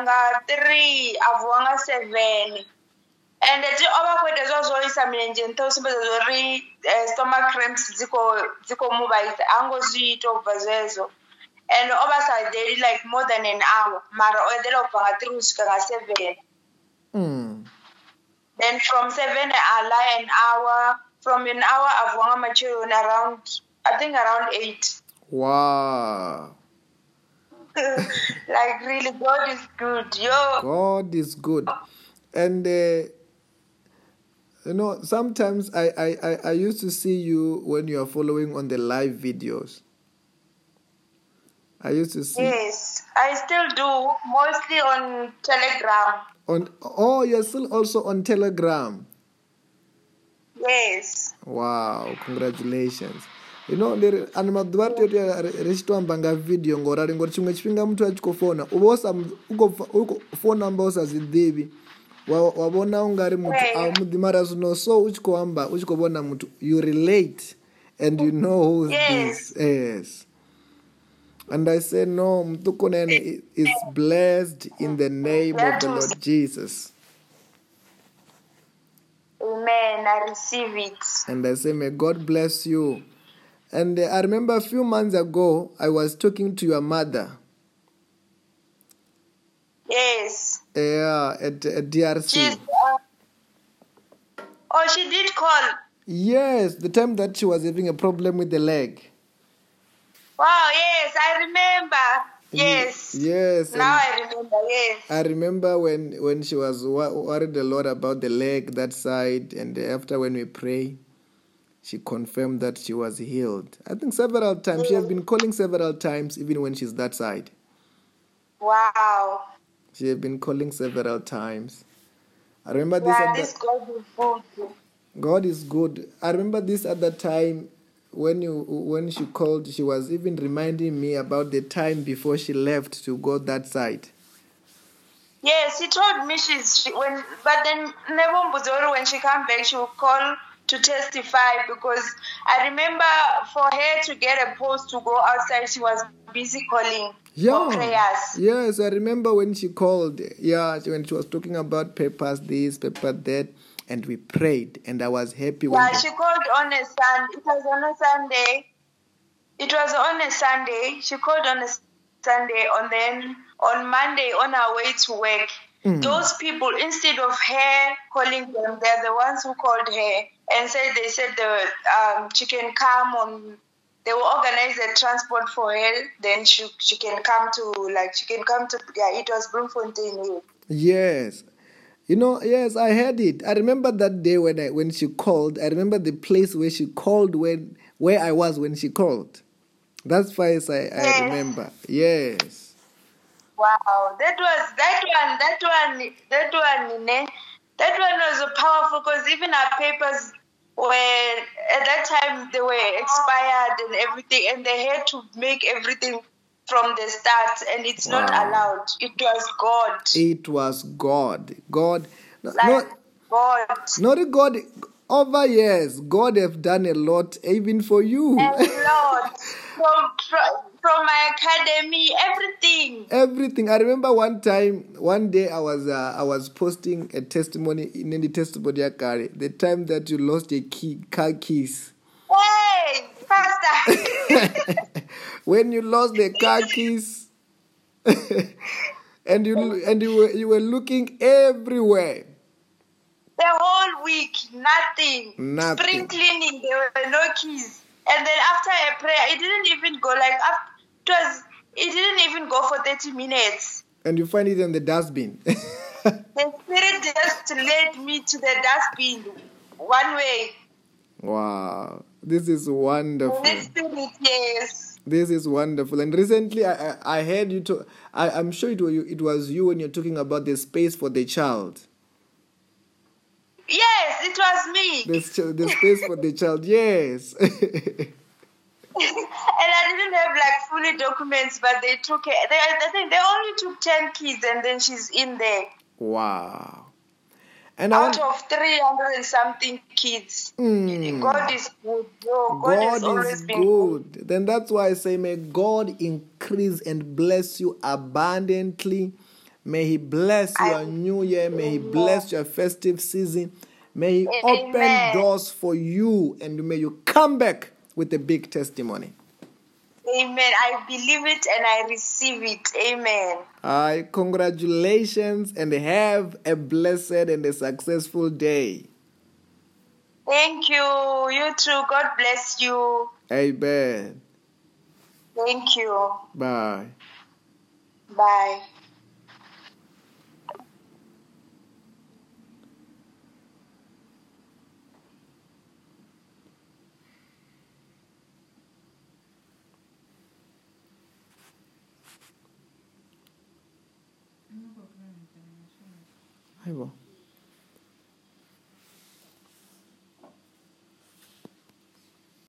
nga 3 avuanga 7 and the over kwete zozoisa milenje nto simbezo zori stomach cramps ziko muba ite ango zito over zezo and over side daily like more than an hour mara oedela upanga 3 usika 7 then from 7 ala an hour from an hour avuanga mature around I think around 8. Wow. Like really, God is good, yo. God is good. And, you know, sometimes I used to see you when you are following on the live videos. I used to see. Yes, I still do, mostly on Telegram. Oh, you're still also on Telegram? Yes. Wow, congratulations. You know, there and Madwati Rishwambanga video or Chingam to Chicofona. Was some phone numbers as a baby. Well, Mutu so which coamba, which Mutu. You relate and you know who this is. And I say, no, Mtukonene is blessed in the name of the Lord Jesus. Amen. I receive it. And I say, may God bless you. And I remember a few months ago, I was talking to your mother. Yes. Yeah, at DRC. She did call. Yes, the time that she was having a problem with the leg. Wow, yes, I remember. Yes. Yes. Now I remember, yes. I remember when she was worried a lot about the leg, that side, and after when we pray. She confirmed that she was healed. I think several times. She has been calling several times, even when she's that side. Wow. She has been calling several times. I remember this God is good. God is good. I remember this at the time when she called, she was even reminding me about the time before she left to go that side. Yes, she told me when she came back, she would call to testify, because I remember for her to get a post to go outside, she was busy calling for prayers. Yes, I remember when she called, when she was talking about papers this, paper that, and we prayed, and I was happy. She called on a Sunday. It was on a Sunday. She called on a Sunday, and then on Monday, on our way to work, those people, instead of her calling them, they're the ones who called her and said she can come on. They will organize the transport for her. Then she can come to it was Bloemfontein. Yes, you know. Yes, I heard it. I remember that day when she called. I remember the place where she called where I was when she called. That's why I remember. Yes. Wow, that one was powerful, because even our papers were, at that time, they were expired and everything, and they had to make everything from the start, and it's not allowed. It was God. It was God. God. Not God. Over years, God have done a lot, even for you. A lot. From my academy, everything. I remember one day I was posting a testimony in the testimony diary, the time that you lost your car keys. Hey, pastor! When you lost the car keys, and you were looking everywhere. The whole week, nothing. Spring cleaning, there were no keys. And then after a prayer, it didn't even go for 30 minutes. And you find it in the dustbin. The Spirit just led me to the dustbin one way. Wow. This is wonderful. The Spirit, yes. This is wonderful. And recently I heard you talk. I'm sure it was you when you're talking about the space for the child. Yes, it was me. The space for the child, yes. And I didn't have fully documents, but they took it. I think they only took 10 kids, and then she's in there. Wow. And out of 300 and something kids, God is good. Oh, God has always been good. Then that's why I say, may God increase and bless you abundantly. May He bless your new year. May He bless your festive season. May He open doors for you, and may you come back with a big testimony. Amen. I believe it and I receive it. Amen. Congratulations, and have a blessed and a successful day. Thank you. You too. God bless you. Amen. Thank you. Bye. Bye. Well.